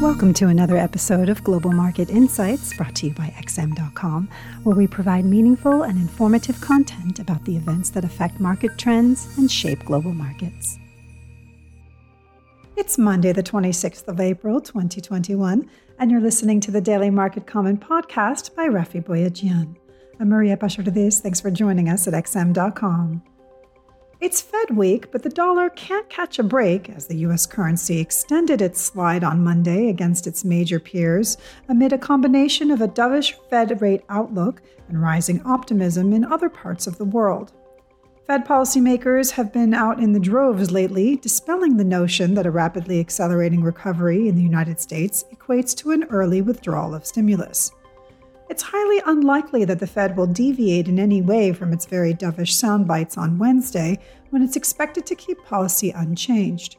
Welcome to another episode of Global Market Insights, brought to you by XM.com, where we provide meaningful and informative content about the events that affect market trends and shape global markets. It's Monday, the 26th of April, 2021, and you're listening to the Daily Market Comment podcast by Rafi Boyajian. I'm Maria Basharides. Thanks for joining us at XM.com. It's Fed week, but the dollar can't catch a break as the U.S. currency extended its slide on Monday against its major peers amid a combination of a dovish Fed rate outlook and rising optimism in other parts of the world. Fed policymakers have been out in the droves lately, dispelling the notion that a rapidly accelerating recovery in the United States equates to an early withdrawal of stimulus. It's highly unlikely that the Fed will deviate in any way from its very dovish soundbites on Wednesday, when it's expected to keep policy unchanged.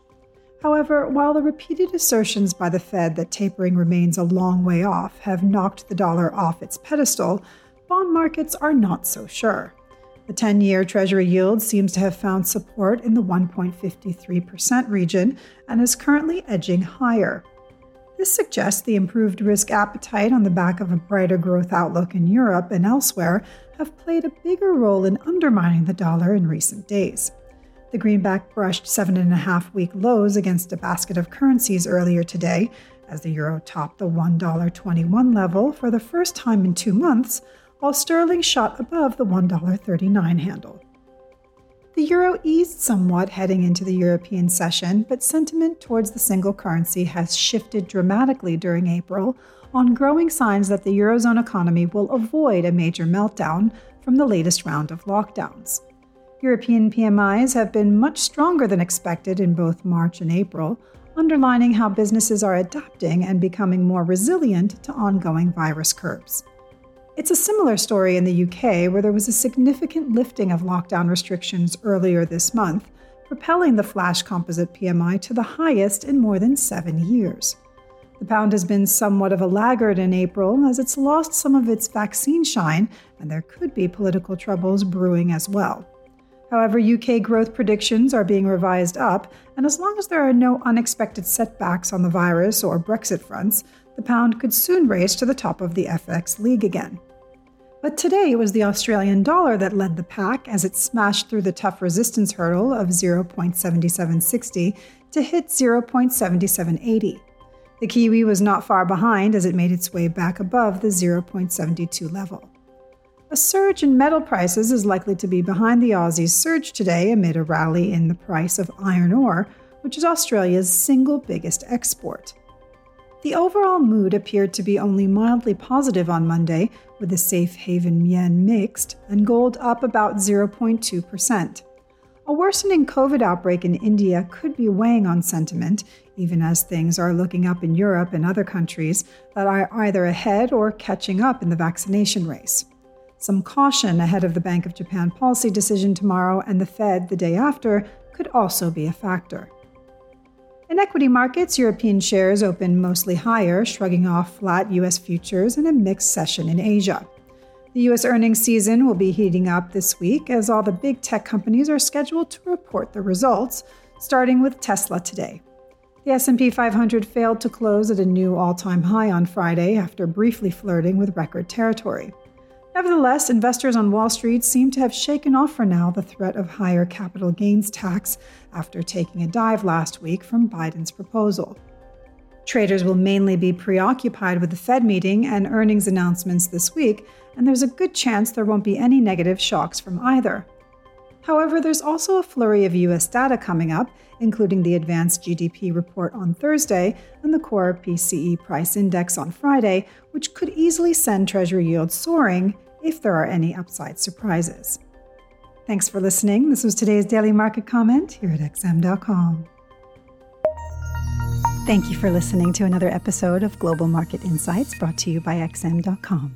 However, while the repeated assertions by the Fed that tapering remains a long way off have knocked the dollar off its pedestal, bond markets are not so sure. The 10-year Treasury yield seems to have found support in the 1.53% region and is currently edging higher. This suggests the improved risk appetite on the back of a brighter growth outlook in Europe and elsewhere have played a bigger role in undermining the dollar in recent days. The greenback brushed 7.5-week lows against a basket of currencies earlier today, as the euro topped the $1.21 level for the first time in 2 months, while sterling shot above the $1.39 handle. The euro eased somewhat heading into the European session, but sentiment towards the single currency has shifted dramatically during April on growing signs that the eurozone economy will avoid a major meltdown from the latest round of lockdowns. European PMIs have been much stronger than expected in both March and April, underlining how businesses are adapting and becoming more resilient to ongoing virus curbs. It's a similar story in the UK, where there was a significant lifting of lockdown restrictions earlier this month, propelling the flash composite PMI to the highest in more than 7 years. The pound has been somewhat of a laggard in April, as it's lost some of its vaccine shine, and there could be political troubles brewing as well. However, UK growth predictions are being revised up, and as long as there are no unexpected setbacks on the virus or Brexit fronts, the pound could soon race to the top of the FX league again. But today it was the Australian dollar that led the pack as it smashed through the tough resistance hurdle of 0.7760 to hit 0.7780. The Kiwi was not far behind as it made its way back above the 0.72 level. A surge in metal prices is likely to be behind the Aussie's surge today amid a rally in the price of iron ore, which is Australia's single biggest export. The overall mood appeared to be only mildly positive on Monday, with the safe haven yen mixed and gold up about 0.2%. A worsening COVID outbreak in India could be weighing on sentiment, even as things are looking up in Europe and other countries that are either ahead or catching up in the vaccination race. Some caution ahead of the Bank of Japan policy decision tomorrow and the Fed the day after could also be a factor. In equity markets, European shares opened mostly higher, shrugging off flat U.S. futures in a mixed session in Asia. The U.S. earnings season will be heating up this week as all the big tech companies are scheduled to report their results, starting with Tesla today. The S&P 500 failed to close at a new all-time high on Friday after briefly flirting with record territory. Nevertheless, investors on Wall Street seem to have shaken off for now the threat of higher capital gains tax after taking a dive last week from Biden's proposal. Traders will mainly be preoccupied with the Fed meeting and earnings announcements this week, and there's a good chance there won't be any negative shocks from either. However, there's also a flurry of U.S. data coming up, including the Advanced GDP Report on Thursday and the Core PCE Price Index on Friday, which could easily send Treasury yields soaring if there are any upside surprises. Thanks for listening. This was today's Daily Market Comment here at XM.com. Thank you for listening to another episode of Global Market Insights, brought to you by XM.com.